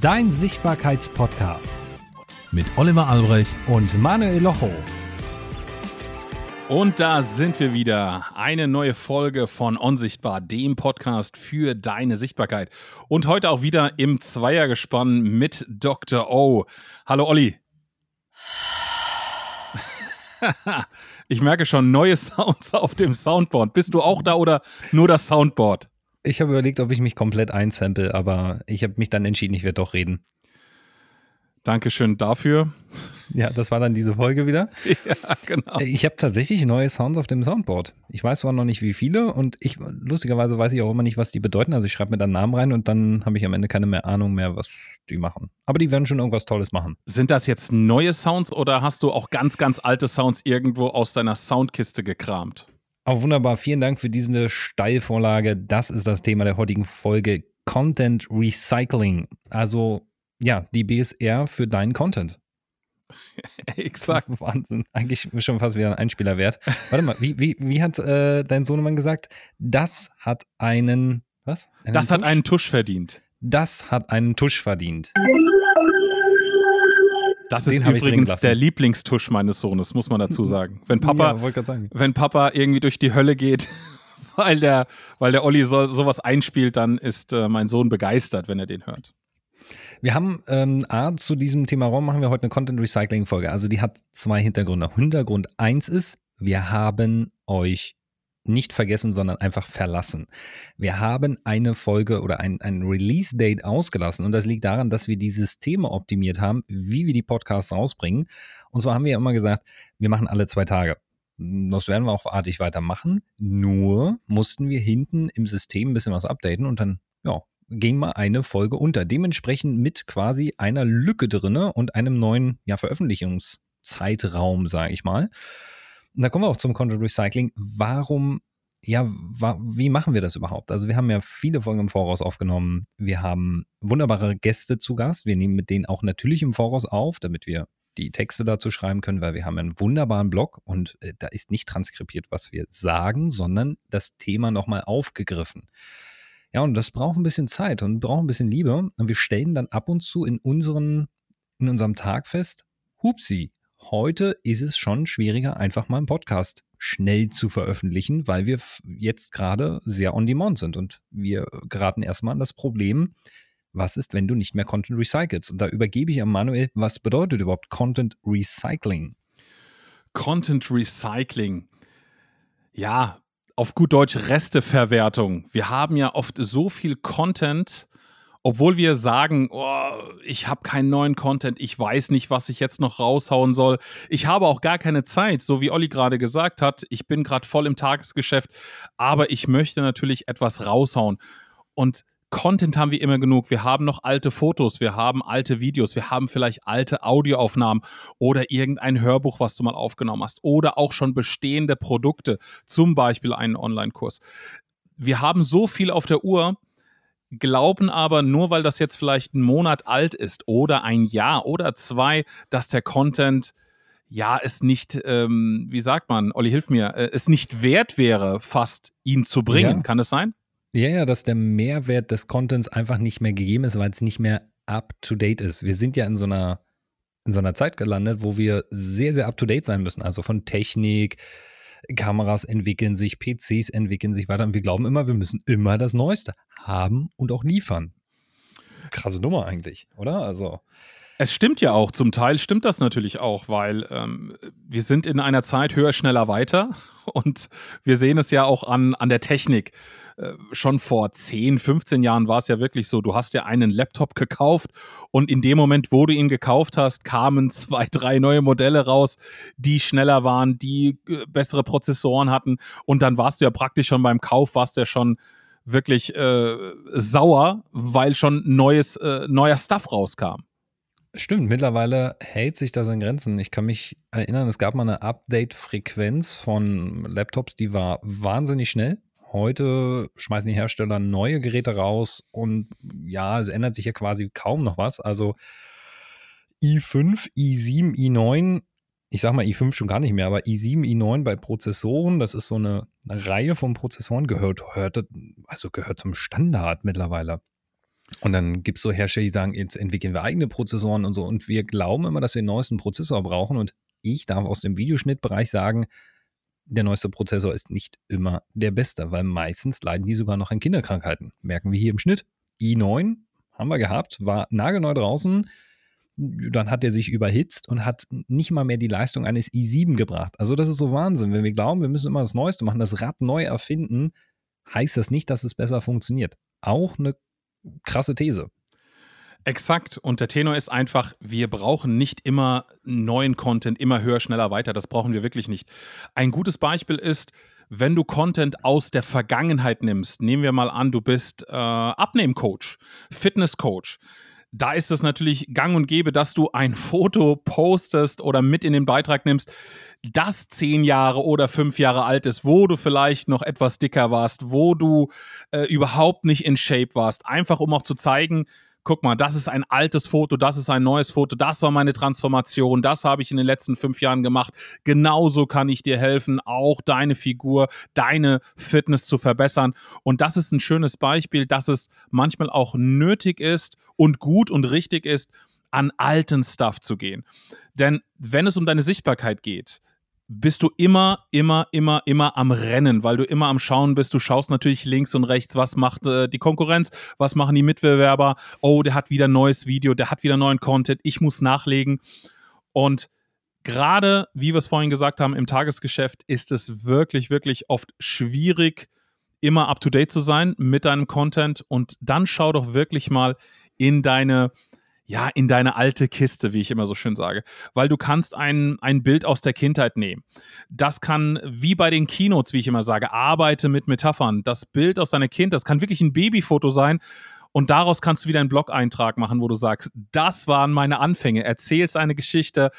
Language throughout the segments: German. dein Sichtbarkeitspodcast mit Oliver Albrecht und Manuel Lochow. Und da sind wir wieder. Eine neue Folge von Unsichtbar, dem Podcast für deine Sichtbarkeit. Und heute auch wieder im Zweiergespann mit Dr. O. Hallo Olli. Ich merke schon neue Sounds auf dem Soundboard. Bist du auch da oder nur das Soundboard? Ich habe überlegt, ob ich mich komplett einsample, aber ich habe mich dann entschieden, ich werde doch reden. Dankeschön dafür. Ja, das war dann diese Folge wieder. Ja, genau. Ich habe tatsächlich neue Sounds auf dem Soundboard. Ich weiß zwar noch nicht, wie viele, und lustigerweise weiß ich auch immer nicht, was die bedeuten. Also ich schreibe mir dann Namen rein und dann habe ich am Ende keine mehr Ahnung mehr, was die machen. Aber die werden schon irgendwas Tolles machen. Sind das jetzt neue Sounds oder hast du auch ganz, ganz alte Sounds irgendwo aus deiner Soundkiste gekramt? Auch wunderbar. Vielen Dank für diese Steilvorlage. Das ist das Thema der heutigen Folge: Content Recycling. Also ja, die BSR für deinen Content. Exakt. Wahnsinn. Eigentlich schon fast wieder ein Einspieler wert. Warte mal, wie hat dein Sohnemann gesagt? Das hat einen, was? Das hat einen Tusch verdient. Das hat einen Tusch verdient. Das ist übrigens der Lieblingstusch meines Sohnes, muss man dazu sagen. Wenn Papa irgendwie durch die Hölle geht, weil der Olli sowas einspielt, dann ist mein Sohn begeistert, wenn er den hört. Wir haben zu diesem Thema Raum machen wir heute eine Content-Recycling-Folge. Also die hat zwei Hintergründe. Hintergrund 1 ist, wir haben euch nicht vergessen, sondern einfach verlassen. Wir haben eine Folge oder ein Release-Date ausgelassen und das liegt daran, dass wir die Systeme optimiert haben, wie wir die Podcasts rausbringen. Und zwar haben wir ja immer gesagt, wir machen alle 2 Tage. Das werden wir auch artig weitermachen. Nur mussten wir hinten im System ein bisschen was updaten und dann, ja, ging mal eine Folge unter. Dementsprechend mit quasi einer Lücke drinne und einem neuen Veröffentlichungszeitraum, sage ich mal. Und da kommen wir auch zum Content Recycling. Warum, wie machen wir das überhaupt? Also wir haben ja viele Folgen im Voraus aufgenommen. Wir haben wunderbare Gäste zu Gast. Wir nehmen mit denen auch natürlich im Voraus auf, damit wir die Texte dazu schreiben können, weil wir haben einen wunderbaren Blog und da ist nicht transkribiert, was wir sagen, sondern das Thema nochmal aufgegriffen. Ja, und das braucht ein bisschen Zeit und braucht ein bisschen Liebe. Und wir stellen dann ab und zu in unserem Tag fest, hupsi, heute ist es schon schwieriger, einfach mal einen Podcast schnell zu veröffentlichen, weil wir jetzt gerade sehr on demand sind. Und wir geraten erstmal an das Problem, was ist, wenn du nicht mehr Content recycelst? Und da übergebe ich an Manuel, was bedeutet überhaupt Content Recycling? Content Recycling, ja. Auf gut Deutsch Resteverwertung. Wir haben ja oft so viel Content, obwohl wir sagen, ich habe keinen neuen Content, ich weiß nicht, was ich jetzt noch raushauen soll. Ich habe auch gar keine Zeit, so wie Olli gerade gesagt hat. Ich bin gerade voll im Tagesgeschäft, aber ich möchte natürlich etwas raushauen. Und Content haben wir immer genug. Wir haben noch alte Fotos, wir haben alte Videos, wir haben vielleicht alte Audioaufnahmen oder irgendein Hörbuch, was du mal aufgenommen hast oder auch schon bestehende Produkte, zum Beispiel einen Online-Kurs. Wir haben so viel auf der Uhr, glauben aber nur, weil das jetzt vielleicht 1 Monat alt ist oder ein Jahr oder 2, dass der Content, ja, es nicht, wie sagt man, Olli, hilf mir, es nicht wert wäre, fast ihn zu bringen. Ja. Kann es sein? Ja, dass der Mehrwert des Contents einfach nicht mehr gegeben ist, weil es nicht mehr up-to-date ist. Wir sind ja in so einer Zeit gelandet, wo wir sehr, sehr up-to-date sein müssen. Also von Technik, Kameras entwickeln sich, PCs entwickeln sich weiter. Und wir glauben immer, wir müssen immer das Neueste haben und auch liefern. Krasse Nummer eigentlich, oder? Also es stimmt ja auch, zum Teil stimmt das natürlich auch, weil wir sind in einer Zeit höher, schneller, weiter und wir sehen es ja auch an der Technik. Schon vor 10, 15 Jahren war es ja wirklich so, du hast ja einen Laptop gekauft und in dem Moment, wo du ihn gekauft hast, kamen 2, 3 neue Modelle raus, die schneller waren, die bessere Prozessoren hatten und dann warst du ja praktisch schon beim Kauf, warst du ja schon wirklich sauer, weil schon neuer Stuff rauskam. Stimmt, mittlerweile hält sich das an Grenzen. Ich kann mich erinnern, es gab mal eine Update-Frequenz von Laptops, die war wahnsinnig schnell. Heute schmeißen die Hersteller neue Geräte raus und ja, es ändert sich ja quasi kaum noch was. Also i5, i7, i9, ich sag mal i5 schon gar nicht mehr, aber i7, i9 bei Prozessoren, das ist so eine Reihe von Prozessoren, gehört zum Standard mittlerweile. Und dann gibt es so Hersteller, die sagen, jetzt entwickeln wir eigene Prozessoren und so. Und wir glauben immer, dass wir den neuesten Prozessor brauchen. Und ich darf aus dem Videoschnittbereich sagen, der neueste Prozessor ist nicht immer der beste, weil meistens leiden die sogar noch an Kinderkrankheiten. Merken wir hier im Schnitt. i9 haben wir gehabt, war nagelneu draußen. Dann hat er sich überhitzt und hat nicht mal mehr die Leistung eines i7 gebracht. Also das ist so Wahnsinn. Wenn wir glauben, wir müssen immer das Neueste machen, das Rad neu erfinden, heißt das nicht, dass es besser funktioniert. Auch eine krasse These. Exakt. Und der Tenor ist einfach, wir brauchen nicht immer neuen Content, immer höher, schneller, weiter. Das brauchen wir wirklich nicht. Ein gutes Beispiel ist, wenn du Content aus der Vergangenheit nimmst, nehmen wir mal an, du bist Abnehmcoach, Fitnesscoach. Da ist es natürlich gang und gäbe, dass du ein Foto postest oder mit in den Beitrag nimmst, das 10 Jahre oder 5 Jahre alt ist, wo du vielleicht noch etwas dicker warst, wo du überhaupt nicht in Shape warst. Einfach, um auch zu zeigen, guck mal, das ist ein altes Foto, das ist ein neues Foto, das war meine Transformation, das habe ich in den letzten 5 Jahren gemacht. Genauso kann ich dir helfen, auch deine Figur, deine Fitness zu verbessern. Und das ist ein schönes Beispiel, dass es manchmal auch nötig ist, und gut und richtig ist, an alten Stuff zu gehen. Denn wenn es um deine Sichtbarkeit geht, bist du immer am Rennen, weil du immer am Schauen bist. Du schaust natürlich links und rechts, was macht die Konkurrenz, was machen die Mitbewerber. Oh, der hat wieder ein neues Video, der hat wieder neuen Content, ich muss nachlegen. Und gerade, wie wir es vorhin gesagt haben, im Tagesgeschäft ist es wirklich, wirklich oft schwierig, immer up-to-date zu sein mit deinem Content. Und dann schau doch wirklich mal in deine alte Kiste, wie ich immer so schön sage. Weil du kannst ein Bild aus der Kindheit nehmen. Das kann, wie bei den Keynotes, wie ich immer sage, arbeite mit Metaphern. Das Bild aus deiner Kindheit, das kann wirklich ein Babyfoto sein. Und daraus kannst du wieder einen Blog-Eintrag machen, wo du sagst, das waren meine Anfänge. Erzählst eine Geschichte,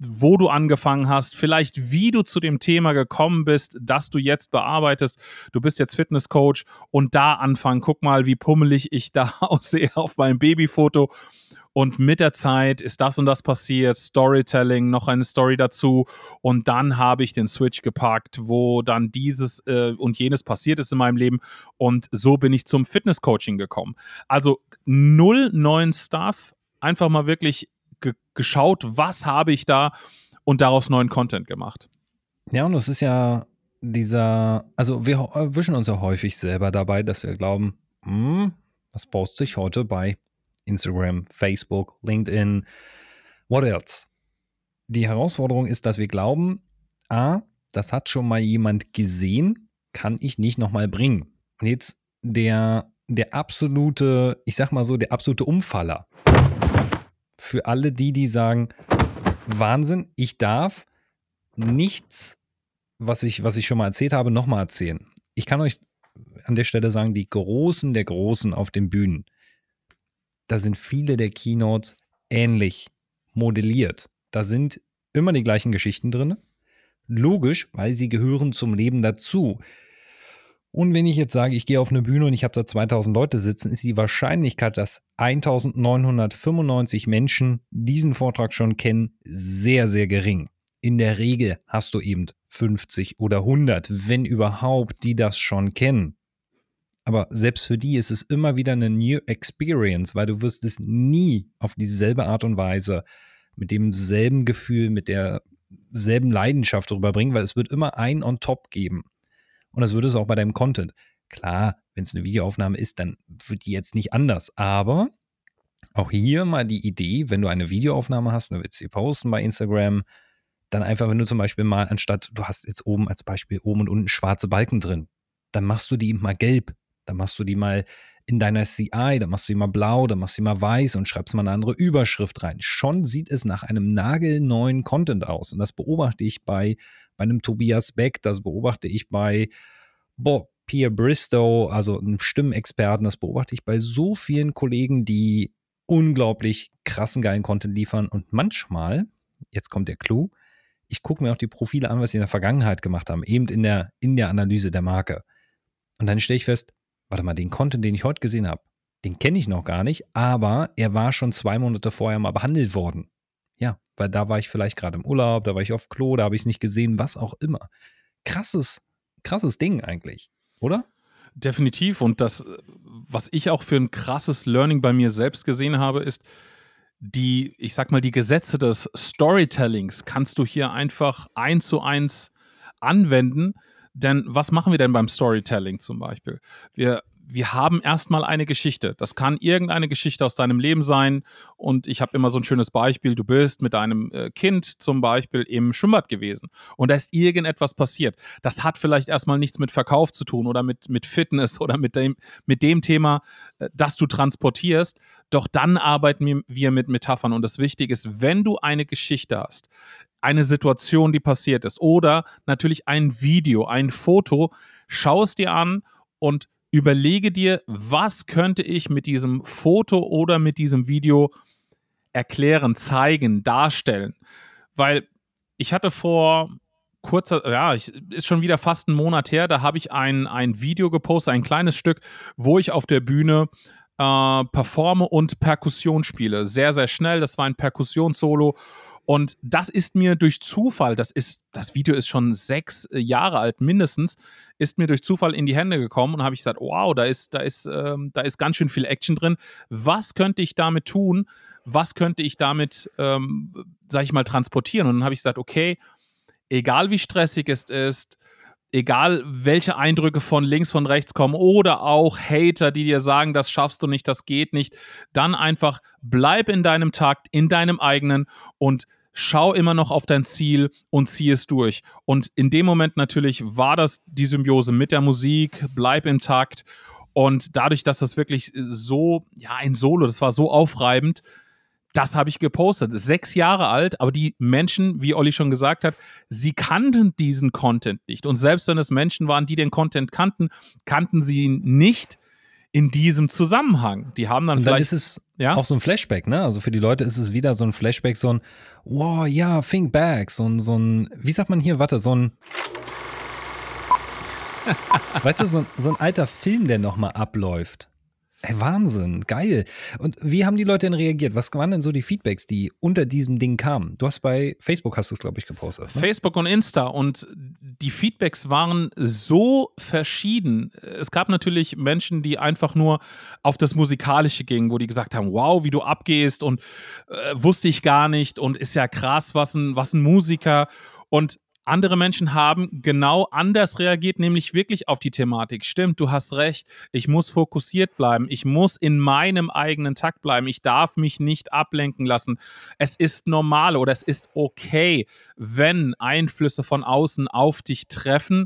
wo du angefangen hast, vielleicht wie du zu dem Thema gekommen bist, das du jetzt bearbeitest. Du bist jetzt Fitnesscoach und da anfangen. Guck mal, wie pummelig ich da aussehe auf meinem Babyfoto. Und mit der Zeit ist das und das passiert, Storytelling, noch eine Story dazu. Und dann habe ich den Switch gepackt, wo dann dieses und jenes passiert ist in meinem Leben. Und so bin ich zum Fitnesscoaching gekommen. Also 0 neuen Stuff, einfach mal wirklich geschaut, was habe ich da, und daraus neuen Content gemacht. Ja, und das ist ja also wir erwischen uns ja häufig selber dabei, dass wir glauben, was poste ich heute bei Instagram, Facebook, LinkedIn, what else? Die Herausforderung ist, dass wir glauben, das hat schon mal jemand gesehen, kann ich nicht nochmal bringen. Und jetzt der absolute, ich sag mal so, der absolute Umfaller. Für alle die sagen, Wahnsinn, ich darf nichts, was ich schon mal erzählt habe, nochmal erzählen. Ich kann euch an der Stelle sagen, die Großen der Großen auf den Bühnen, da sind viele der Keynotes ähnlich modelliert. Da sind immer die gleichen Geschichten drin. Logisch, weil sie gehören zum Leben dazu. Und wenn ich jetzt sage, ich gehe auf eine Bühne und ich habe da 2000 Leute sitzen, ist die Wahrscheinlichkeit, dass 1995 Menschen diesen Vortrag schon kennen, sehr, sehr gering. In der Regel hast du eben 50 oder 100, wenn überhaupt, die das schon kennen. Aber selbst für die ist es immer wieder eine New Experience, weil du wirst es nie auf dieselbe Art und Weise, mit demselben Gefühl, mit derselben Leidenschaft rüberbringen, weil es wird immer einen on top geben. Und das würde es auch bei deinem Content. Klar, wenn es eine Videoaufnahme ist, dann wird die jetzt nicht anders. Aber auch hier mal die Idee, wenn du eine Videoaufnahme hast, du willst sie posten bei Instagram, dann einfach, wenn du zum Beispiel mal anstatt, du hast jetzt oben als Beispiel oben und unten schwarze Balken drin, dann machst du die mal gelb, dann machst du die mal in deiner CI, dann machst du die mal blau, dann machst du die mal weiß und schreibst mal eine andere Überschrift rein. Schon sieht es nach einem nagelneuen Content aus. Und das beobachte ich bei einem Tobias Beck, das beobachte ich bei Pierre Bristow, also einem Stimmenexperten, das beobachte ich bei so vielen Kollegen, die unglaublich krassen, geilen Content liefern. Und manchmal, jetzt kommt der Clou, ich gucke mir auch die Profile an, was sie in der Vergangenheit gemacht haben, eben in der Analyse der Marke. Und dann stelle ich fest, warte mal, den Content, den ich heute gesehen habe, den kenne ich noch gar nicht, aber er war schon 2 Monate vorher mal behandelt worden. Ja, weil da war ich vielleicht gerade im Urlaub, da war ich auf Klo, da habe ich es nicht gesehen, was auch immer. Krasses Ding eigentlich, oder? Definitiv. Und das, was ich auch für ein krasses Learning bei mir selbst gesehen habe, ist, die Gesetze des Storytellings kannst du hier einfach 1:1 anwenden. Denn was machen wir denn beim Storytelling zum Beispiel? Wir haben erstmal eine Geschichte. Das kann irgendeine Geschichte aus deinem Leben sein. Und ich habe immer so ein schönes Beispiel. Du bist mit deinem Kind zum Beispiel im Schwimmbad gewesen. Und da ist irgendetwas passiert. Das hat vielleicht erstmal nichts mit Verkauf zu tun oder mit Fitness oder mit dem Thema, das du transportierst. Doch dann arbeiten wir mit Metaphern. Und das Wichtige ist, wenn du eine Geschichte hast, eine Situation, die passiert ist, oder natürlich ein Video, ein Foto, schau es dir an und überlege dir, was könnte ich mit diesem Foto oder mit diesem Video erklären, zeigen, darstellen. Weil ich hatte vor ist schon wieder fast einen Monat her, da habe ich ein Video gepostet, ein kleines Stück, wo ich auf der Bühne performe und Perkussion spiele. Sehr, sehr schnell, das war ein Perkussionssolo. Und das ist mir durch Zufall, das Video ist schon 6 Jahre alt mindestens, ist mir durch Zufall in die Hände gekommen und habe ich gesagt, wow, da ist ganz schön viel Action drin. Was könnte ich damit tun? Was könnte ich damit, transportieren? Und dann habe ich gesagt, okay, egal wie stressig es ist, egal welche Eindrücke von links, von rechts kommen oder auch Hater, die dir sagen, das schaffst du nicht, das geht nicht, dann einfach bleib in deinem Takt, in deinem eigenen und schau immer noch auf dein Ziel und zieh es durch. Und in dem Moment natürlich war das die Symbiose mit der Musik, bleib im Takt und dadurch, dass das wirklich so, ein Solo, das war so aufreibend, das habe ich gepostet. 6 Jahre alt, aber die Menschen, wie Olli schon gesagt hat, sie kannten diesen Content nicht. Und selbst wenn es Menschen waren, die den Content kannten, kannten sie ihn nicht in diesem Zusammenhang. Die haben dann vielleicht... Auch so ein Flashback, ne? Also für die Leute ist es wieder so ein Flashback, so ein wow, ja, think back, so ein wie sagt man hier, so ein weißt du, so ein alter Film, der nochmal abläuft. Hey, Wahnsinn, geil. Und wie haben die Leute denn reagiert? Was waren denn so die Feedbacks, die unter diesem Ding kamen? Du hast bei Facebook, hast du es, glaube ich, gepostet. Ne? Facebook und Insta. Und die Feedbacks waren so verschieden. Es gab natürlich Menschen, die einfach nur auf das Musikalische gingen, wo die gesagt haben, wow, wie du abgehst und wusste ich gar nicht und ist ja krass, was ein Musiker. Und andere Menschen haben genau anders reagiert, nämlich wirklich auf die Thematik. Stimmt, du hast recht, ich muss fokussiert bleiben, ich muss in meinem eigenen Takt bleiben, ich darf mich nicht ablenken lassen. Es ist normal oder es ist okay, wenn Einflüsse von außen auf dich treffen.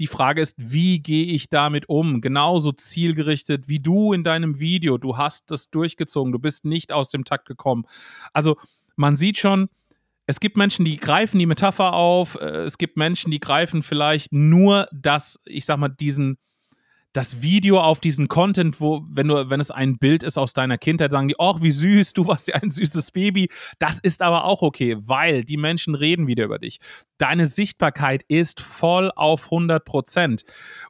Die Frage ist, wie gehe ich damit um? Genauso zielgerichtet wie du in deinem Video. Du hast das durchgezogen, du bist nicht aus dem Takt gekommen. Also man sieht schon, es gibt Menschen, die greifen die Metapher auf, es gibt Menschen, die greifen vielleicht nur das Video auf diesen Content, wenn es ein Bild ist aus deiner Kindheit, sagen die, oh, wie süß, du warst ja ein süßes Baby. Das ist aber auch okay, weil die Menschen reden wieder über dich. Deine Sichtbarkeit ist voll auf 100%.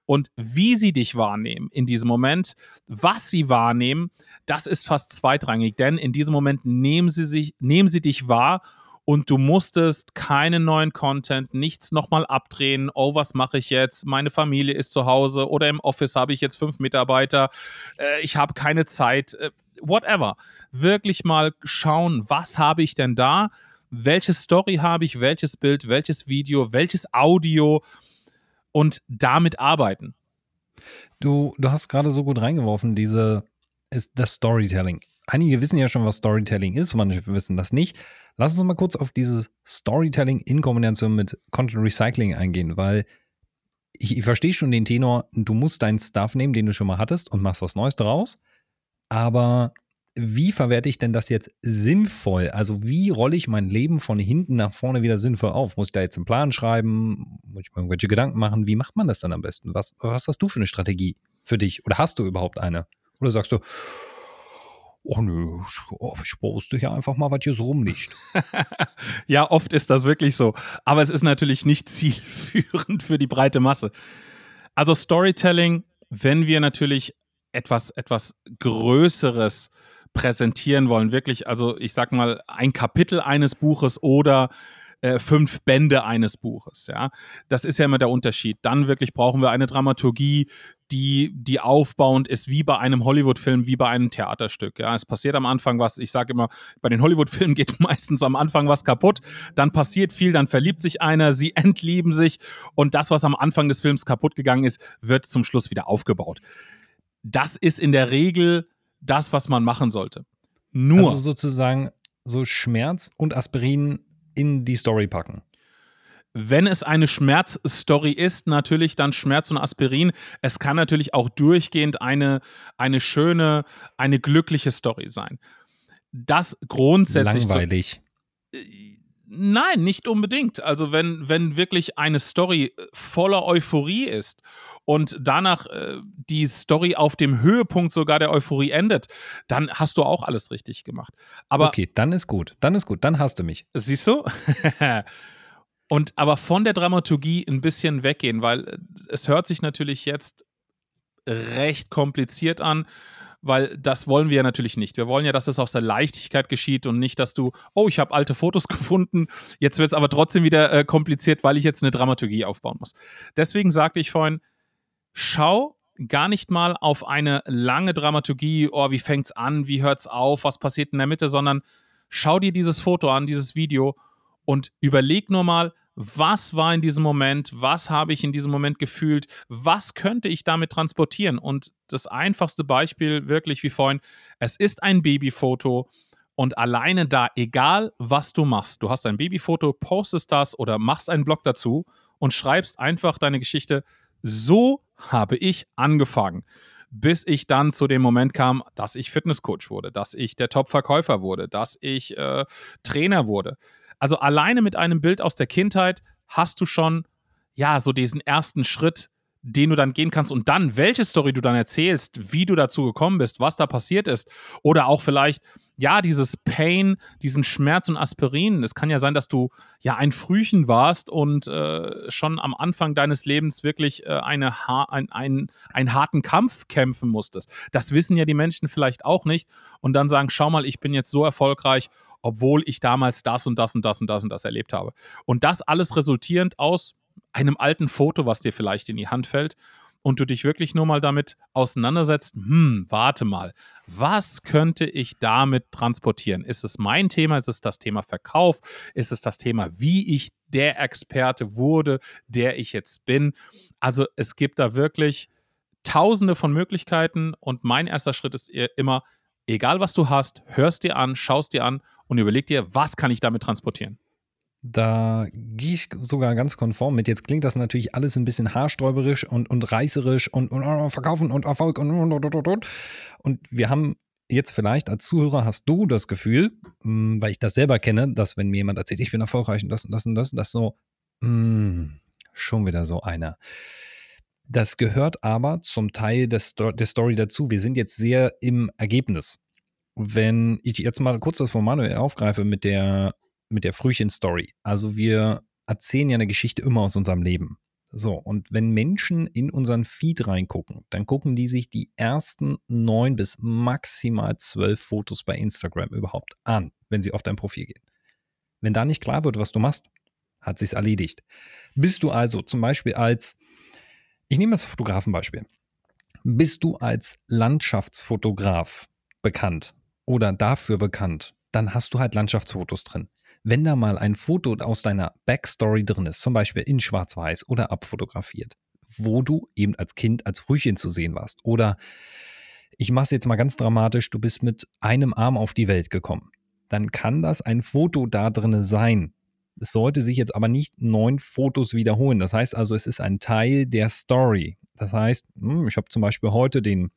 Und wie sie dich wahrnehmen in diesem Moment, was sie wahrnehmen, das ist fast zweitrangig, denn in diesem Moment nehmen sie dich wahr. Und du musstest keinen neuen Content, nichts nochmal abdrehen. Oh, was mache ich jetzt? Meine Familie ist zu Hause oder im Office habe ich jetzt 5 Mitarbeiter. Ich habe keine Zeit. Whatever. Wirklich mal schauen, was habe ich denn da? Welche Story habe ich? Welches Bild? Welches Video? Welches Audio? Und damit arbeiten. Du hast gerade so gut reingeworfen, das Storytelling. Einige wissen ja schon, was Storytelling ist, manche wissen das nicht. Lass uns mal kurz auf dieses Storytelling in Kombination mit Content Recycling eingehen, weil ich verstehe schon den Tenor, du musst deinen Stuff nehmen, den du schon mal hattest und machst was Neues draus, aber wie verwerte ich denn das jetzt sinnvoll? Also wie rolle ich mein Leben von hinten nach vorne wieder sinnvoll auf? Muss ich da jetzt einen Plan schreiben? Muss ich mir irgendwelche Gedanken machen? Wie macht man das dann am besten? Was hast du für eine Strategie für dich? Oder hast du überhaupt eine? Oder sagst du, oh nö, ich poste hier einfach mal, was hier so rumliegt. Ja, oft ist das wirklich so. Aber es ist natürlich nicht zielführend für die breite Masse. Also Storytelling, wenn wir natürlich etwas Größeres präsentieren wollen, wirklich, also ich sag mal, ein Kapitel eines Buches oder 5 Bände eines Buches, ja. Das ist ja immer der Unterschied. Dann wirklich brauchen wir eine Dramaturgie, die aufbauend ist, wie bei einem Hollywood-Film, wie bei einem Theaterstück. Ja, es passiert am Anfang was. Ich sage immer, bei den Hollywood-Filmen geht meistens am Anfang was kaputt. Dann passiert viel, dann verliebt sich einer, sie entlieben sich. Und das, was am Anfang des Films kaputt gegangen ist, wird zum Schluss wieder aufgebaut. Das ist in der Regel das, was man machen sollte. Nur also sozusagen so Schmerz und Aspirin in die Story packen. Wenn es eine Schmerzstory ist, natürlich dann Schmerz und Aspirin. Es kann natürlich auch durchgehend eine schöne, eine glückliche Story sein. Das grundsätzlich... Langweilig. Nein, nicht unbedingt. Also wenn wirklich eine Story voller Euphorie ist und danach die Story auf dem Höhepunkt sogar der Euphorie endet, dann hast du auch alles richtig gemacht. Aber okay, dann ist gut. Dann ist gut. Dann hast du mich. Siehst du? Und aber von der Dramaturgie ein bisschen weggehen, weil es hört sich natürlich jetzt recht kompliziert an, weil das wollen wir ja natürlich nicht. Wir wollen ja, dass es aus der Leichtigkeit geschieht und nicht, dass du, oh, ich habe alte Fotos gefunden, jetzt wird es aber trotzdem wieder kompliziert, weil ich jetzt eine Dramaturgie aufbauen muss. Deswegen sagte ich vorhin, schau gar nicht mal auf eine lange Dramaturgie, oh, wie fängt's an, wie hört's auf, was passiert in der Mitte, sondern schau dir dieses Foto an, dieses Video und überleg nur mal, was war in diesem Moment, was habe ich in diesem Moment gefühlt, was könnte ich damit transportieren? Und das einfachste Beispiel, wirklich wie vorhin, es ist ein Babyfoto und alleine da, egal was du machst, du hast ein Babyfoto, postest das oder machst einen Blog dazu und schreibst einfach deine Geschichte, so habe ich angefangen, bis ich dann zu dem Moment kam, dass ich Fitnesscoach wurde, dass ich der Top-Verkäufer wurde, dass ich Trainer wurde. Also alleine mit einem Bild aus der Kindheit hast du schon, ja, so diesen ersten Schritt, den du dann gehen kannst und dann, welche Story du dann erzählst, wie du dazu gekommen bist, was da passiert ist oder auch vielleicht, ja, dieses Pain, diesen Schmerz und Aspirin. Es kann ja sein, dass du ja ein Frühchen warst und schon am Anfang deines Lebens wirklich einen harten Kampf kämpfen musstest. Das wissen ja die Menschen vielleicht auch nicht und dann sagen, schau mal, ich bin jetzt so erfolgreich, obwohl ich damals das und das und das und das und das erlebt habe. Und das alles resultierend aus einem alten Foto, was dir vielleicht in die Hand fällt und du dich wirklich nur mal damit auseinandersetzt, warte mal, was könnte ich damit transportieren? Ist es mein Thema? Ist es das Thema Verkauf? Ist es das Thema, wie ich der Experte wurde, der ich jetzt bin? Also es gibt da wirklich tausende von Möglichkeiten und mein erster Schritt ist immer, egal was du hast, hörst dir an, schaust dir an und überleg dir, was kann ich damit transportieren? Da gehe ich sogar ganz konform mit. Jetzt klingt das natürlich alles ein bisschen haarsträuberisch und reißerisch und verkaufen und Erfolg und. Und wir haben jetzt vielleicht als Zuhörer, hast du das Gefühl, weil ich das selber kenne, dass wenn mir jemand erzählt, ich bin erfolgreich und das und das und das, das so, schon wieder so einer. Das gehört aber zum Teil der Story dazu. Wir sind jetzt sehr im Ergebnis. Wenn ich jetzt mal kurz das von Manuel aufgreife mit der Frühchen-Story. Also wir erzählen ja eine Geschichte immer aus unserem Leben. So, und wenn Menschen in unseren Feed reingucken, dann gucken die sich die ersten 9 bis maximal 12 Fotos bei Instagram überhaupt an, wenn sie auf dein Profil gehen. Wenn da nicht klar wird, was du machst, hat sich's erledigt. Bist du also zum Beispiel ich nehme das Fotografenbeispiel, bist du als Landschaftsfotograf bekannt oder dafür bekannt, dann hast du halt Landschaftsfotos drin. Wenn da mal ein Foto aus deiner Backstory drin ist, zum Beispiel in Schwarz-Weiß oder abfotografiert, wo du eben als Kind als Frühchen zu sehen warst oder ich mache es jetzt mal ganz dramatisch, du bist mit einem Arm auf die Welt gekommen, dann kann das ein Foto da drin sein. Es sollte sich jetzt aber nicht 9 Fotos wiederholen. Das heißt also, es ist ein Teil der Story. Das heißt, ich habe zum Beispiel heute den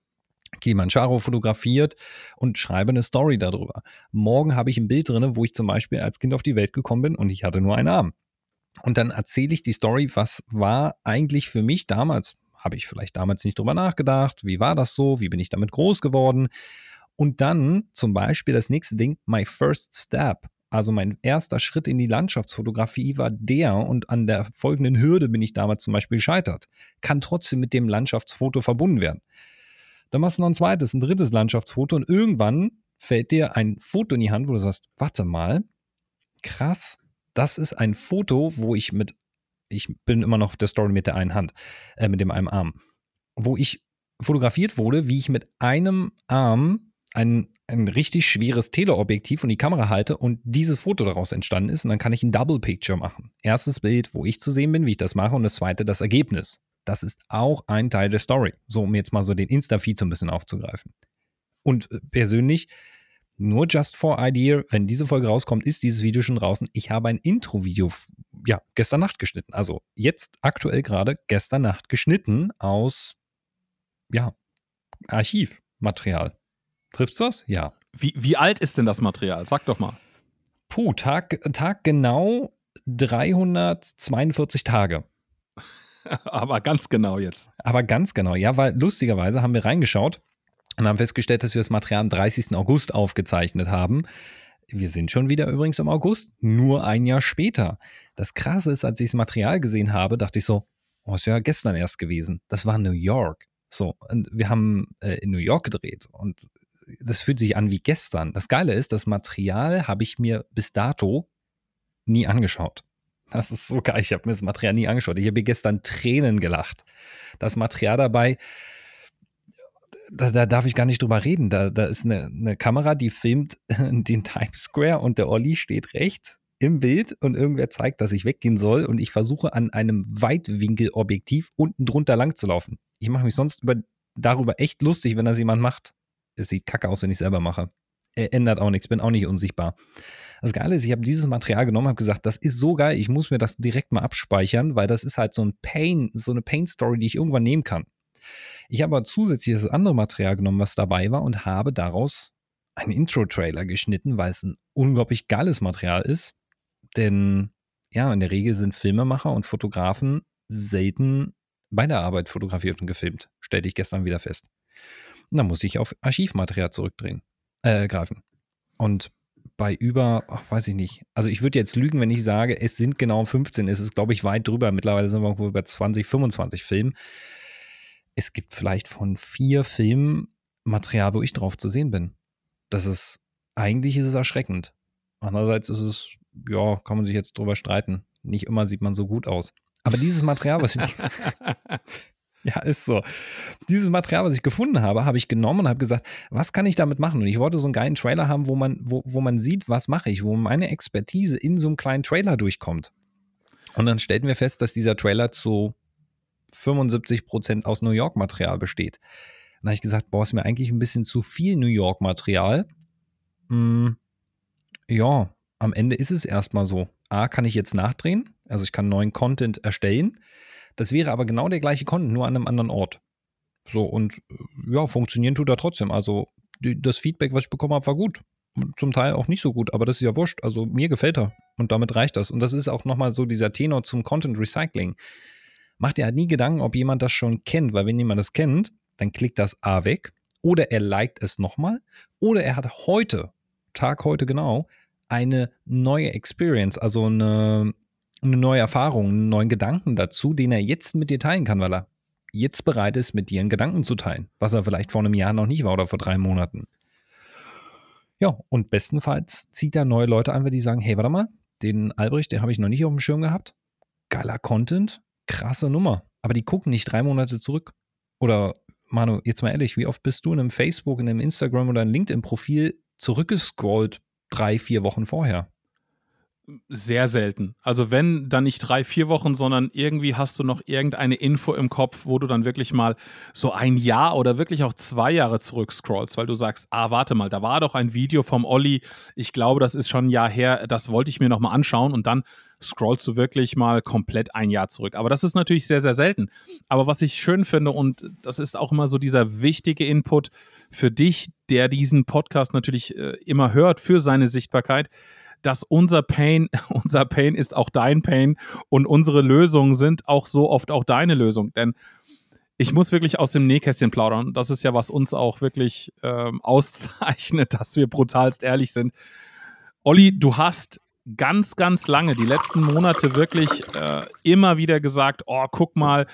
Kilimanjaro fotografiert und schreibe eine Story darüber. Morgen habe ich ein Bild drin, wo ich zum Beispiel als Kind auf die Welt gekommen bin und ich hatte nur einen Arm. Und dann erzähle ich die Story, was war eigentlich für mich damals? Habe ich vielleicht damals nicht drüber nachgedacht? Wie war das so? Wie bin ich damit groß geworden? Und dann zum Beispiel das nächste Ding, my first step. Also mein erster Schritt in die Landschaftsfotografie war der und an der folgenden Hürde bin ich damals zum Beispiel gescheitert. Kann trotzdem mit dem Landschaftsfoto verbunden werden. Dann machst du noch ein zweites, ein drittes Landschaftsfoto und irgendwann fällt dir ein Foto in die Hand, wo du sagst, warte mal, krass, das ist ein Foto, ich bin immer noch auf der Story mit der einen Hand, mit dem einen Arm. wo ich fotografiert wurde, wie ich mit einem Arm ein richtig schweres Teleobjektiv und die Kamera halte und dieses Foto daraus entstanden ist. Und dann kann ich ein Double Picture machen. Erstes Bild, wo ich zu sehen bin, wie ich das mache, und das zweite, das Ergebnis. Das ist auch ein Teil der Story. So, um jetzt mal so den Insta-Feed so ein bisschen aufzugreifen. Und persönlich, nur just for idea, wenn diese Folge rauskommt, ist dieses Video schon draußen. Ich habe ein Intro-Video, ja, gestern Nacht geschnitten. Also jetzt aktuell gerade gestern Nacht geschnitten aus, ja, Archivmaterial. Trifft's das? Ja. Wie alt ist denn das Material? Sag doch mal. Puh, Tag genau 342 Tage. Aber ganz genau jetzt. Aber ganz genau, ja, weil lustigerweise haben wir reingeschaut und haben festgestellt, dass wir das Material am 30. August aufgezeichnet haben. Wir sind schon wieder übrigens im August, nur ein Jahr später. Das Krasse ist, als ich das Material gesehen habe, dachte ich so, oh, ist ja gestern erst gewesen. Das war New York. So, und wir haben in New York gedreht und das fühlt sich an wie gestern. Das Geile ist, das Material habe ich mir bis dato nie angeschaut. Das ist so geil. Ich habe mir das Material nie angeschaut. Ich habe gestern Tränen gelacht. Das Material dabei, da darf ich gar nicht drüber reden. Da ist eine Kamera, die filmt den Times Square und der Olli steht rechts im Bild und irgendwer zeigt, dass ich weggehen soll und ich versuche an einem Weitwinkelobjektiv unten drunter lang zu laufen. Ich mache mich sonst darüber echt lustig, wenn das jemand macht. Es sieht kacke aus, wenn ich es selber mache. Ändert auch nichts, bin auch nicht unsichtbar. Das Geile ist, ich habe dieses Material genommen, habe gesagt, das ist so geil, ich muss mir das direkt mal abspeichern, weil das ist halt so eine Pain-Story, die ich irgendwann nehmen kann. Ich habe aber zusätzlich das andere Material genommen, was dabei war, und habe daraus einen Intro-Trailer geschnitten, weil es ein unglaublich geiles Material ist. Denn ja, in der Regel sind Filmemacher und Fotografen selten bei der Arbeit fotografiert und gefilmt, stellte ich gestern wieder fest. Und dann muss ich auf Archivmaterial zurückdrehen. Greifen. Und bei über, weiß ich nicht, also ich würde jetzt lügen, wenn ich sage, es sind genau 15, es ist, glaube ich, weit drüber. Mittlerweile sind wir irgendwo über 20, 25 Filmen. Es gibt vielleicht von 4 Filmen Material, wo ich drauf zu sehen bin. Eigentlich ist es erschreckend. Andererseits ist es, ja, kann man sich jetzt drüber streiten. Nicht immer sieht man so gut aus. Aber dieses Material, was ich ja, ist so. Dieses Material, was ich gefunden habe, habe ich genommen und habe gesagt, was kann ich damit machen? Und ich wollte so einen geilen Trailer haben, wo man sieht, was mache ich, wo meine Expertise in so einem kleinen Trailer durchkommt. Und dann stellten wir fest, dass dieser Trailer zu 75% aus New York-Material besteht. Dann habe ich gesagt, boah, ist mir eigentlich ein bisschen zu viel New York-Material. Ja, am Ende ist es erstmal so. A, kann ich jetzt nachdrehen, also ich kann neuen Content erstellen. Das wäre aber genau der gleiche Content, nur an einem anderen Ort. So, und ja, funktionieren tut er trotzdem. Also das Feedback, was ich bekommen habe, war gut. Zum Teil auch nicht so gut, aber das ist ja wurscht. Also mir gefällt er und damit reicht das. Und das ist auch nochmal so dieser Tenor zum Content-Recycling. Macht dir halt nie Gedanken, ob jemand das schon kennt, weil wenn jemand das kennt, dann klickt das A weg oder er liked es nochmal oder er hat heute genau, eine neue Experience, also eine neue Erfahrung, einen neuen Gedanken dazu, den er jetzt mit dir teilen kann, weil er jetzt bereit ist, mit dir einen Gedanken zu teilen, was er vielleicht vor einem Jahr noch nicht war oder vor 3 Monaten. Ja, und bestenfalls zieht er neue Leute an, weil die sagen, hey, warte mal, den Albrecht, den habe ich noch nicht auf dem Schirm gehabt. Geiler Content, krasse Nummer. Aber die gucken nicht 3 Monate zurück. Oder, Manu, jetzt mal ehrlich, wie oft bist du in einem Facebook, in einem Instagram oder einem LinkedIn-Profil zurückgescrollt 3-4 Wochen vorher? Sehr selten. Also wenn, dann nicht 3-4 Wochen, sondern irgendwie hast du noch irgendeine Info im Kopf, wo du dann wirklich mal so ein Jahr oder wirklich auch 2 Jahre zurückscrollst, weil du sagst, warte mal, da war doch ein Video vom Olli, ich glaube, das ist schon ein Jahr her, das wollte ich mir nochmal anschauen und dann scrollst du wirklich mal komplett ein Jahr zurück. Aber das ist natürlich sehr, sehr selten. Aber was ich schön finde, und das ist auch immer so dieser wichtige Input für dich, der diesen Podcast natürlich immer hört für seine Sichtbarkeit, dass unser Pain ist auch dein Pain und unsere Lösungen sind auch so oft auch deine Lösung. Denn ich muss wirklich aus dem Nähkästchen plaudern. Das ist ja, was uns auch wirklich auszeichnet, dass wir brutalst ehrlich sind. Olli, du hast ganz, ganz lange, die letzten Monate wirklich immer wieder gesagt, oh, guck mal,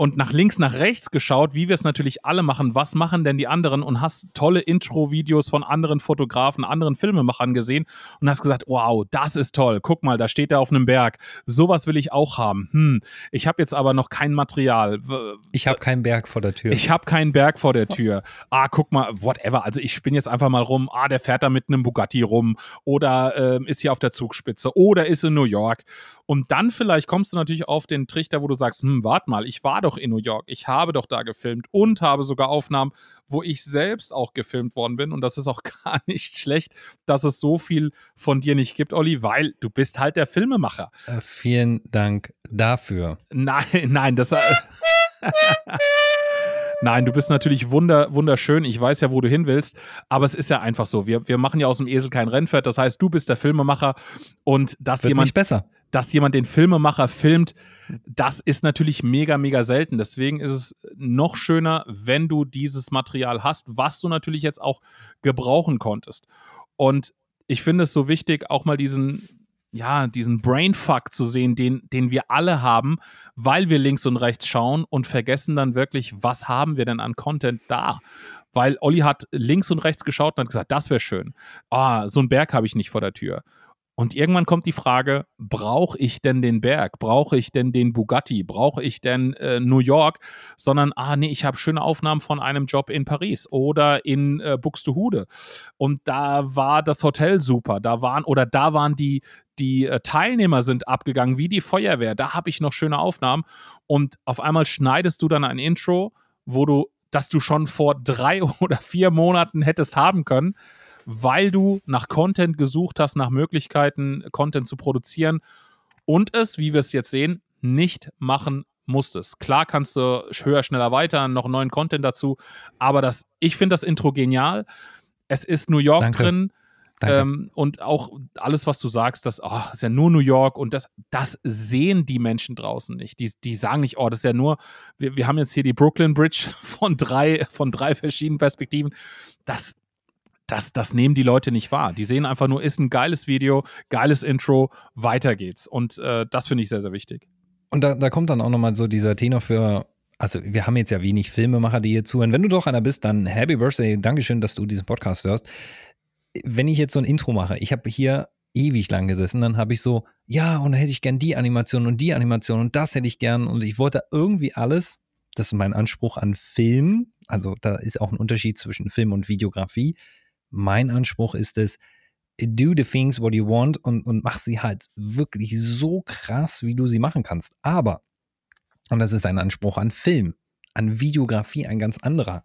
und nach links, nach rechts geschaut, wie wir es natürlich alle machen, was machen denn die anderen, und hast tolle Intro-Videos von anderen Fotografen, anderen Filmemachern gesehen und hast gesagt, wow, das ist toll, guck mal, da steht er auf einem Berg, sowas will ich auch haben. Ich habe jetzt aber noch kein Material. Ich habe keinen Berg vor der Tür. Ah, guck mal, whatever, also ich spinne jetzt einfach mal rum, ah, der fährt da mit einem Bugatti rum oder ist hier auf der Zugspitze oder ist in New York. Und dann vielleicht kommst du natürlich auf den Trichter, wo du sagst, warte mal, ich war doch in New York, ich habe doch da gefilmt und habe sogar Aufnahmen, wo ich selbst auch gefilmt worden bin, und das ist auch gar nicht schlecht, dass es so viel von dir nicht gibt, Olli, weil du bist halt der Filmemacher. Vielen Dank dafür. Nein, das... Nein, du bist natürlich wunderschön. Ich weiß ja, wo du hin willst, aber es ist ja einfach so. Wir machen ja aus dem Esel kein Rennpferd. Das heißt, du bist der Filmemacher, und dass jemand den Filmemacher filmt, das ist natürlich mega, mega selten. Deswegen ist es noch schöner, wenn du dieses Material hast, was du natürlich jetzt auch gebrauchen konntest. Und ich finde es so wichtig, auch mal diesen Brainfuck zu sehen, den wir alle haben, weil wir links und rechts schauen und vergessen dann wirklich, was haben wir denn an Content da? Weil Olli hat links und rechts geschaut und hat gesagt, das wäre schön. Ah, so einen Berg habe ich nicht vor der Tür. Und irgendwann kommt die Frage, brauche ich denn den Berg? Brauche ich denn den Bugatti? Brauche ich denn New York? Sondern, ich habe schöne Aufnahmen von einem Job in Paris oder in Buxtehude. Und da war das Hotel super. Da waren die Teilnehmer sind abgegangen wie die Feuerwehr. Da habe ich noch schöne Aufnahmen. Und auf einmal schneidest du dann ein Intro, das du schon vor 3 oder 4 Monaten hättest haben können, weil du nach Content gesucht hast, nach Möglichkeiten, Content zu produzieren, und es, wie wir es jetzt sehen, nicht machen musstest. Klar kannst du höher, schneller, weiter, noch neuen Content dazu, aber ich finde das Intro genial. Es ist New York drin. Und auch alles, was du sagst, das ist ja nur New York, und das sehen die Menschen draußen nicht. Die sagen nicht, das ist ja nur, wir haben jetzt hier die Brooklyn Bridge von drei verschiedenen Perspektiven. Das nehmen die Leute nicht wahr. Die sehen einfach nur, ist ein geiles Video, geiles Intro, weiter geht's. Und das finde ich sehr, sehr wichtig. Und da kommt dann auch nochmal so dieser Tenor für, also wir haben jetzt ja wenig Filmemacher, die hier zuhören. Wenn du doch einer bist, dann Happy Birthday, Dankeschön, dass du diesen Podcast hörst. Wenn ich jetzt so ein Intro mache, ich habe hier ewig lang gesessen, dann habe ich so, und dann hätte ich gern die Animation und das hätte ich gern, und ich wollte irgendwie alles, das ist mein Anspruch an Film, also da ist auch ein Unterschied zwischen Film und Videografie. Mein Anspruch ist es, do the things what you want, und mach sie halt wirklich so krass, wie du sie machen kannst. Aber, und das ist ein Anspruch an Film, an Videografie, ein ganz anderer.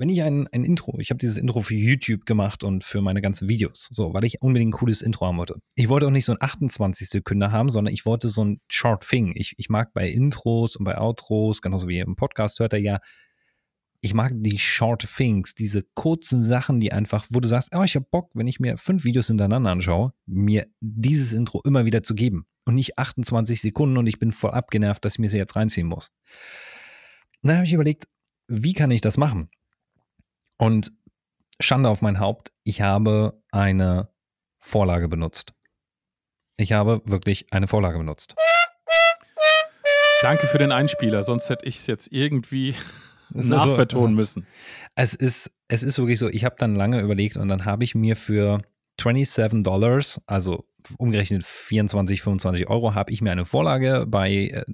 Wenn ich ein Intro, ich habe dieses Intro für YouTube gemacht und für meine ganzen Videos, so, weil ich unbedingt ein cooles Intro haben wollte. Ich wollte auch nicht so ein 28 Sekunden haben, sondern ich wollte so ein Short Thing. Ich mag bei Intros und bei Outros, genauso wie im Podcast hört er ja, ich mag die Short Things, diese kurzen Sachen, die einfach, wo du sagst, ich habe Bock, wenn ich mir 5 Videos hintereinander anschaue, mir dieses Intro immer wieder zu geben und nicht 28 Sekunden und ich bin voll abgenervt, dass ich mir sie jetzt reinziehen muss. Dann habe ich überlegt, wie kann ich das machen? Und Schande auf mein Haupt, ich habe eine Vorlage benutzt. Ich habe wirklich eine Vorlage benutzt. Danke für den Einspieler, sonst hätte ich es jetzt irgendwie nachvertonen müssen. Es ist wirklich so, ich habe dann lange überlegt, und dann habe ich mir für $27, also umgerechnet 24, 25 Euro, habe ich mir eine Vorlage bei,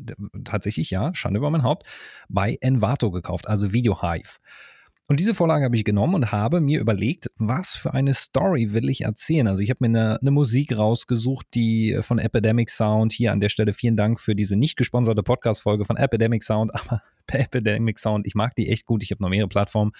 tatsächlich, Schande über mein Haupt, bei Envato gekauft, also Video Hive. Und diese Vorlage habe ich genommen und habe mir überlegt, was für eine Story will ich erzählen. Also ich habe mir eine Musik rausgesucht, die von Epidemic Sound, hier an der Stelle vielen Dank für diese nicht gesponserte Podcast-Folge von Epidemic Sound, aber bei Epidemic Sound, ich mag die echt gut, ich habe noch mehrere Plattformen.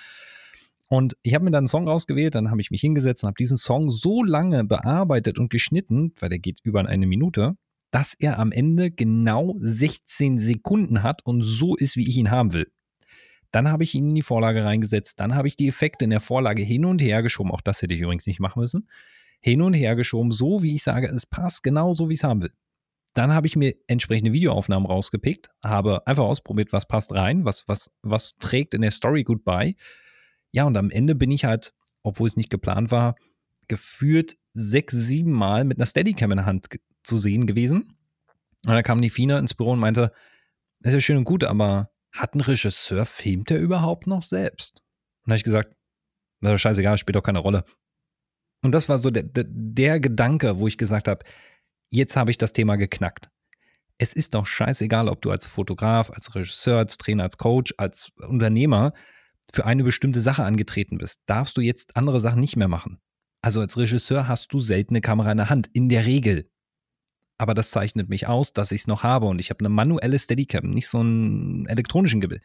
Und ich habe mir dann einen Song rausgewählt, dann habe ich mich hingesetzt und habe diesen Song so lange bearbeitet und geschnitten, weil der geht über 1 Minute, dass er am Ende genau 16 Sekunden hat und so ist, wie ich ihn haben will. Dann habe ich ihn in die Vorlage reingesetzt, dann habe ich die Effekte in der Vorlage hin und her geschoben, auch das hätte ich übrigens nicht machen müssen, hin und her geschoben, so wie ich sage, es passt genau so, wie ich es haben will. Dann habe ich mir entsprechende Videoaufnahmen rausgepickt, habe einfach ausprobiert, was passt rein, was trägt in der Story gut bei. Ja, und am Ende bin ich halt, obwohl es nicht geplant war, geführt 6, 7 Mal mit einer Steadicam in der Hand zu sehen gewesen. Und da kam die Fina ins Büro und meinte, das ist ja schön und gut, aber hat ein Regisseur, filmt der überhaupt noch selbst? Und da habe ich gesagt, na, scheißegal, spielt doch keine Rolle. Und das war so der Gedanke, wo ich gesagt habe, jetzt habe ich das Thema geknackt. Es ist doch scheißegal, ob du als Fotograf, als Regisseur, als Trainer, als Coach, als Unternehmer für eine bestimmte Sache angetreten bist. Darfst du jetzt andere Sachen nicht mehr machen. Also als Regisseur hast du selten eine Kamera in der Hand, in der Regel. Aber das zeichnet mich aus, dass ich es noch habe. Und ich habe eine manuelle Steadicam, nicht so einen elektronischen Gimbal.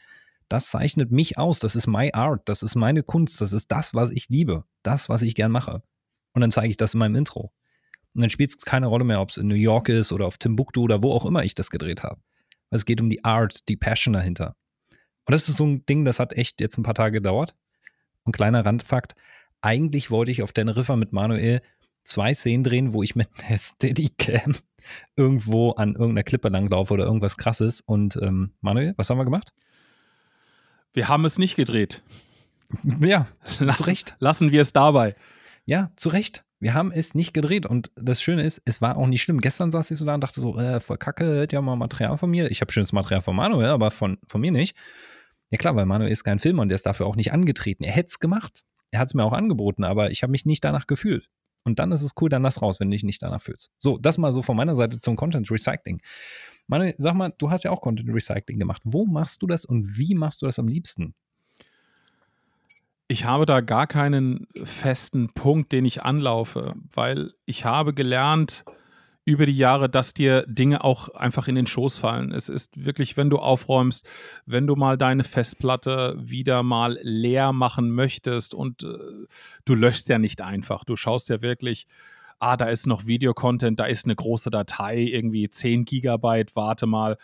Das zeichnet mich aus. Das ist my art. Das ist meine Kunst. Das ist das, was ich liebe. Das, was ich gern mache. Und dann zeige ich das in meinem Intro. Und dann spielt es keine Rolle mehr, ob es in New York ist oder auf Timbuktu oder wo auch immer ich das gedreht habe. Es geht um die Art, die Passion dahinter. Und das ist so ein Ding, das hat echt jetzt ein paar Tage gedauert. Und kleiner Randfakt, eigentlich wollte ich auf Teneriffa mit Manuel 2 Szenen drehen, wo ich mit einer Steadicam irgendwo an irgendeiner Klippe langlaufe oder irgendwas Krasses. Und Manuel, was haben wir gemacht? Wir haben es nicht gedreht. Ja, zu Recht. Lassen wir es dabei. Ja, zu Recht. Wir haben es nicht gedreht und das Schöne ist, es war auch nicht schlimm. Gestern saß ich so da und dachte so, voll Kacke, hätte ja mal Material von mir. Ich habe schönes Material von Manuel, aber von mir nicht. Ja klar, weil Manuel ist kein Filmer und der ist dafür auch nicht angetreten. Er hätte es gemacht. Er hat es mir auch angeboten, aber ich habe mich nicht danach gefühlt. Und dann ist es cool, dann lass raus, wenn du dich nicht danach fühlst. So, das mal so von meiner Seite zum Content Recycling. Manuel, sag mal, du hast ja auch Content Recycling gemacht. Wo machst du das und wie machst du das am liebsten? Ich habe da gar keinen festen Punkt, den ich anlaufe, weil ich habe gelernt über die Jahre, dass dir Dinge auch einfach in den Schoß fallen. Es ist wirklich, wenn du aufräumst, wenn du mal deine Festplatte wieder mal leer machen möchtest und du löschst ja nicht einfach. Du schaust ja wirklich, da ist noch Videocontent, da ist eine große Datei, irgendwie 10 Gigabyte, warte mal.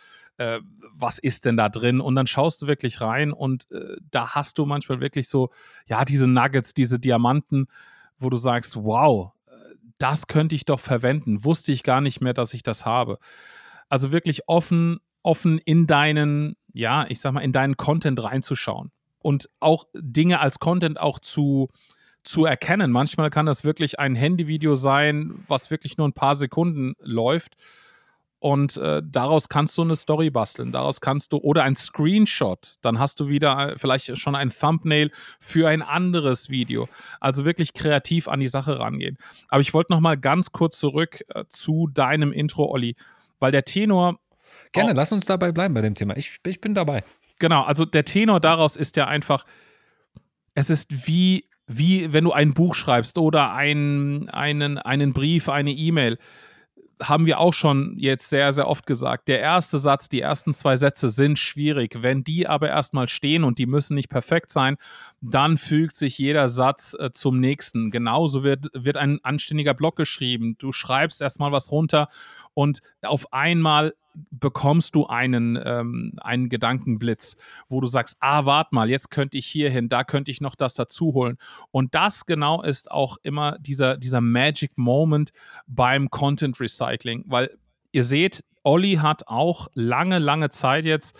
Was ist denn da drin? Und dann schaust du wirklich rein und da hast du manchmal wirklich so, ja, diese Nuggets, diese Diamanten, wo du sagst, wow, das könnte ich doch verwenden. Wusste ich gar nicht mehr, dass ich das habe. Also wirklich offen in deinen, ja, ich sag mal, in deinen Content reinzuschauen und auch Dinge als Content auch zu erkennen. Manchmal kann das wirklich ein Handyvideo sein, was wirklich nur ein paar Sekunden läuft. Und daraus kannst du eine Story basteln, daraus kannst du, oder ein Screenshot, dann hast du wieder vielleicht schon ein Thumbnail für ein anderes Video. Also wirklich kreativ an die Sache rangehen. Aber ich wollte nochmal ganz kurz zurück zu deinem Intro, Olli, weil der Tenor... Gerne, lass uns dabei bleiben bei dem Thema, ich bin dabei. Genau, also der Tenor daraus ist ja einfach, es ist wie wenn du ein Buch schreibst oder einen Brief, eine E-Mail. Haben wir auch schon jetzt sehr, sehr oft gesagt, der erste Satz, die ersten 2 Sätze sind schwierig. Wenn die aber erstmal stehen und die müssen nicht perfekt sein, dann fügt sich jeder Satz zum nächsten. Genauso wird ein anständiger Blog geschrieben. Du schreibst erstmal was runter und auf einmal bekommst du einen Gedankenblitz, wo du sagst, warte mal, jetzt könnte ich hier hin, da könnte ich noch das dazu holen. Und das genau ist auch immer dieser Magic Moment beim Content Recycling, weil ihr seht, Olli hat auch lange, lange Zeit jetzt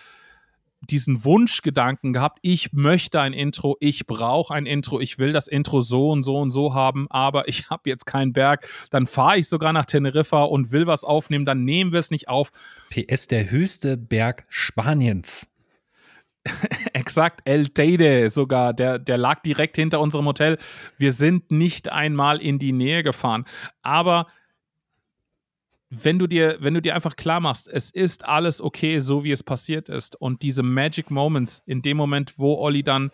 diesen Wunschgedanken gehabt, ich möchte ein Intro, ich brauche ein Intro, ich will das Intro so und so und so haben, aber ich habe jetzt keinen Berg, dann fahre ich sogar nach Teneriffa und will was aufnehmen, dann nehmen wir es nicht auf. PS, der höchste Berg Spaniens. Exakt, El Teide sogar, der lag direkt hinter unserem Hotel. Wir sind nicht einmal in die Nähe gefahren, aber wenn du dir einfach klar machst, es ist alles okay, so wie es passiert ist. Und diese Magic Moments in dem Moment, wo Olli dann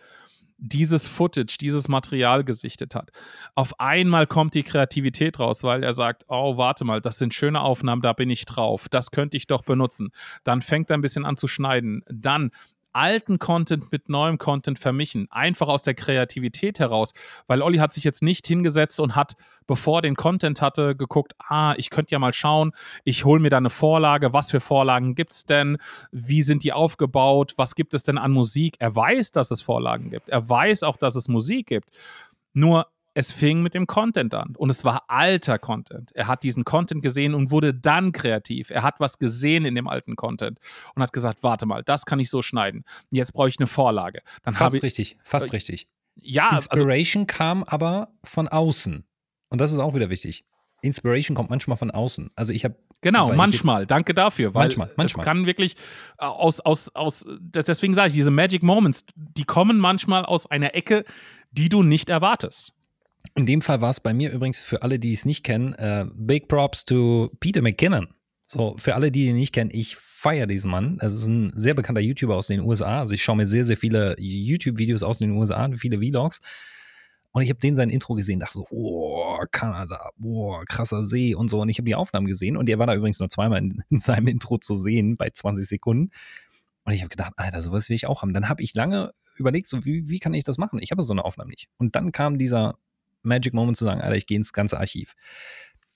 dieses Footage, dieses Material gesichtet hat. Auf einmal kommt die Kreativität raus, weil er sagt, warte mal, das sind schöne Aufnahmen, da bin ich drauf. Das könnte ich doch benutzen. Dann fängt er ein bisschen an zu schneiden. Dann alten Content mit neuem Content vermischen, einfach aus der Kreativität heraus, weil Olli hat sich jetzt nicht hingesetzt und hat, bevor er den Content hatte, geguckt, ich könnte ja mal schauen, ich hole mir da eine Vorlage, was für Vorlagen gibt es denn, wie sind die aufgebaut, was gibt es denn an Musik, er weiß, dass es Vorlagen gibt, er weiß auch, dass es Musik gibt, nur es fing mit dem Content an und es war alter Content. Er hat diesen Content gesehen und wurde dann kreativ. Er hat was gesehen in dem alten Content und hat gesagt, warte mal, das kann ich so schneiden. Jetzt brauche ich eine Vorlage. Dann fast richtig. Ja, Inspiration kam aber von außen und das ist auch wieder wichtig. Inspiration kommt manchmal von außen. Also ich habe Genau, weil manchmal. Danke dafür. Weil manchmal. Es kann wirklich aus deswegen sage ich, diese Magic Moments, die kommen manchmal aus einer Ecke, die du nicht erwartest. In dem Fall war es bei mir übrigens, für alle, die es nicht kennen, Big Props to Peter McKinnon. So, für alle, die ihn nicht kennen, ich feiere diesen Mann. Das ist ein sehr bekannter YouTuber aus den USA. Also ich schaue mir sehr, sehr viele YouTube-Videos aus den USA, viele Vlogs. Und ich habe den sein Intro gesehen, dachte so, oh, Kanada, oh, krasser See und so. Und ich habe die Aufnahmen gesehen. Und er war da übrigens nur zweimal in seinem Intro zu sehen, bei 20 Sekunden. Und ich habe gedacht, Alter, sowas will ich auch haben. Dann habe ich lange überlegt, so wie kann ich das machen? Ich habe so eine Aufnahme nicht. Und dann kam dieser Magic Moment zu sagen, Alter, ich gehe ins ganze Archiv.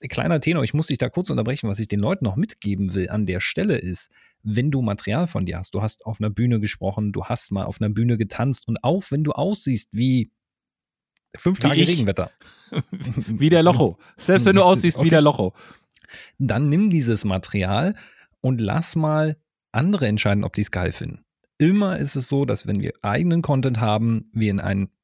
Kleiner Tenor, ich muss dich da kurz unterbrechen, was ich den Leuten noch mitgeben will an der Stelle ist, wenn du Material von dir hast, du hast auf einer Bühne gesprochen, du hast mal auf einer Bühne getanzt und auch wenn du aussiehst wie 5 Tage Regenwetter. Wie der Lochow. Selbst wenn du aussiehst wie der Lochow. Dann nimm dieses Material und lass mal andere entscheiden, ob die es geil finden. Immer ist es so, dass wenn wir eigenen Content haben, wir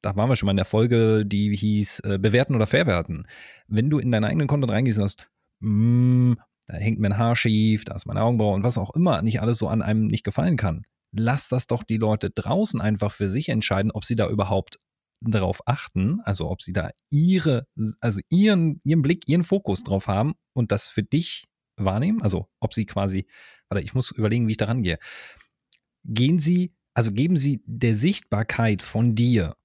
da waren wir schon mal in der Folge, die hieß Bewerten oder Verwerten. Wenn du in deinen eigenen Content reingehst und sagst, da hängt mein Haar schief, da ist meine Augenbraue und was auch immer, nicht alles so an einem nicht gefallen kann, lass das doch die Leute draußen einfach für sich entscheiden, ob sie da überhaupt darauf achten, also ob sie da ihren Blick, ihren Fokus drauf haben und das für dich wahrnehmen, also ob sie quasi, ich muss überlegen, wie ich da rangehe. Geben Sie der Sichtbarkeit von dir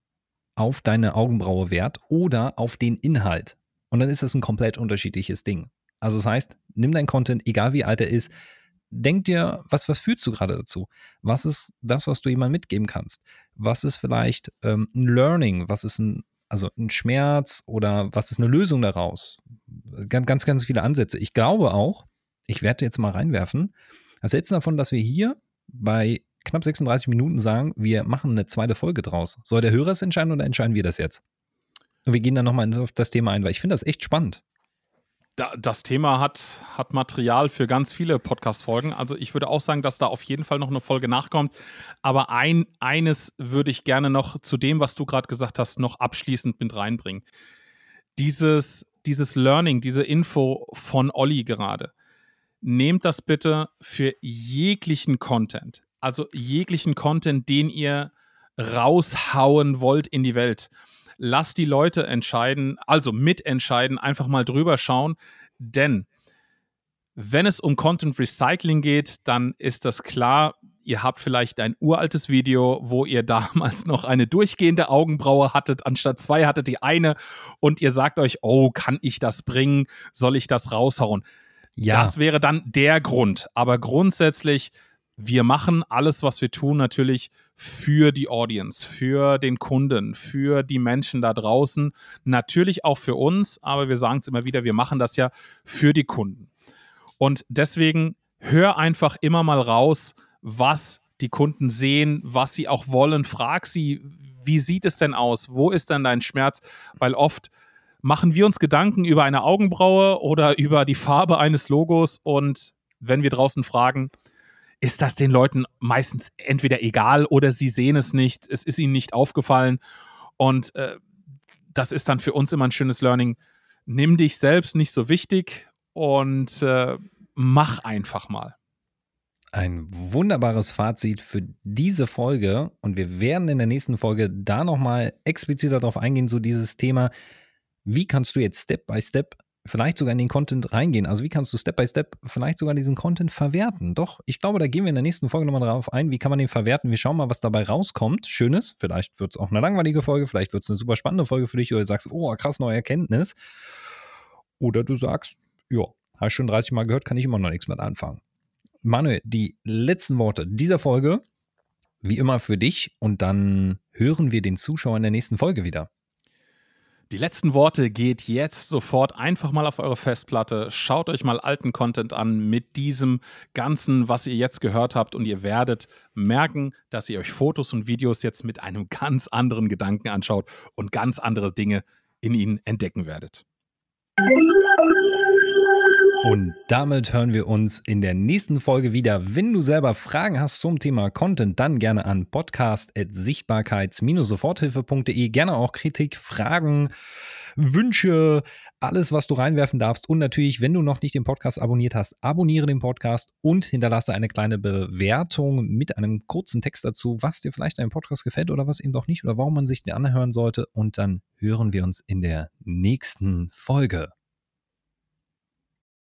auf deine Augenbraue Wert oder auf den Inhalt. Und dann ist das ein komplett unterschiedliches Ding. Also das heißt, nimm deinen Content, egal wie alt er ist, denk dir, was fühlst du gerade dazu? Was ist das, was du jemandem mitgeben kannst? Was ist vielleicht ein Learning? Was ist ein Schmerz? Oder was ist eine Lösung daraus? Ganz, ganz, ganz viele Ansätze. Ich glaube auch, ich werde jetzt mal reinwerfen, was hältst du davon, dass wir hier bei knapp 36 Minuten sagen, wir machen eine zweite Folge draus. Soll der Hörer es entscheiden oder entscheiden wir das jetzt? Und wir gehen dann nochmal auf das Thema ein, weil ich finde das echt spannend. Das Thema hat Material für ganz viele Podcast-Folgen. Also ich würde auch sagen, dass da auf jeden Fall noch eine Folge nachkommt. Aber eines würde ich gerne noch zu dem, was du gerade gesagt hast, noch abschließend mit reinbringen. Dieses Learning, diese Info von Olli gerade. Nehmt das bitte für jeglichen Content. Also jeglichen Content, den ihr raushauen wollt in die Welt. Lasst die Leute entscheiden, also mitentscheiden, einfach mal drüber schauen. Denn wenn es um Content Recycling geht, dann ist das klar, ihr habt vielleicht ein uraltes Video, wo ihr damals noch eine durchgehende Augenbraue hattet, anstatt 2 hattet ihr eine und ihr sagt euch, oh, kann ich das bringen? Soll ich das raushauen? Ja. Das wäre dann der Grund. Aber grundsätzlich, wir machen alles, was wir tun, natürlich für die Audience, für den Kunden, für die Menschen da draußen, natürlich auch für uns, aber wir sagen es immer wieder, wir machen das ja für die Kunden. Und deswegen hör einfach immer mal raus, was die Kunden sehen, was sie auch wollen. Frag sie, wie sieht es denn aus? Wo ist denn dein Schmerz? Weil oft machen wir uns Gedanken über eine Augenbraue oder über die Farbe eines Logos und wenn wir draußen fragen, ist das den Leuten meistens entweder egal oder sie sehen es nicht, es ist ihnen nicht aufgefallen und das ist dann für uns immer ein schönes Learning. Nimm dich selbst nicht so wichtig und mach einfach mal. Ein wunderbares Fazit für diese Folge und wir werden in der nächsten Folge da nochmal expliziter darauf eingehen, so dieses Thema, wie kannst du jetzt Step by Step vielleicht sogar in den Content reingehen? Also wie kannst du Step by Step vielleicht sogar diesen Content verwerten? Doch, ich glaube, da gehen wir in der nächsten Folge nochmal drauf ein. Wie kann man den verwerten? Wir schauen mal, was dabei rauskommt. Schönes, vielleicht wird es auch eine langweilige Folge, vielleicht wird es eine super spannende Folge für dich oder du sagst, oh, krass, neue Erkenntnis. Oder du sagst, ja, habe ich schon 30 Mal gehört, kann ich immer noch nichts mit anfangen. Manuel, die letzten Worte dieser Folge, wie immer für dich und dann hören wir den Zuschauer in der nächsten Folge wieder. Die letzten Worte geht jetzt sofort einfach mal auf eure Festplatte. Schaut euch mal alten Content an mit diesem Ganzen, was ihr jetzt gehört habt. Und ihr werdet merken, dass ihr euch Fotos und Videos jetzt mit einem ganz anderen Gedanken anschaut und ganz andere Dinge in ihnen entdecken werdet. Und damit hören wir uns in der nächsten Folge wieder. Wenn du selber Fragen hast zum Thema Content, dann gerne an podcast@sichtbarkeits-soforthilfe.de. Gerne auch Kritik, Fragen, Wünsche, alles, was du reinwerfen darfst. Und natürlich, wenn du noch nicht den Podcast abonniert hast, abonniere den Podcast und hinterlasse eine kleine Bewertung mit einem kurzen Text dazu, was dir vielleicht an dem Podcast gefällt oder was eben doch nicht oder warum man sich den anhören sollte. Und dann hören wir uns in der nächsten Folge.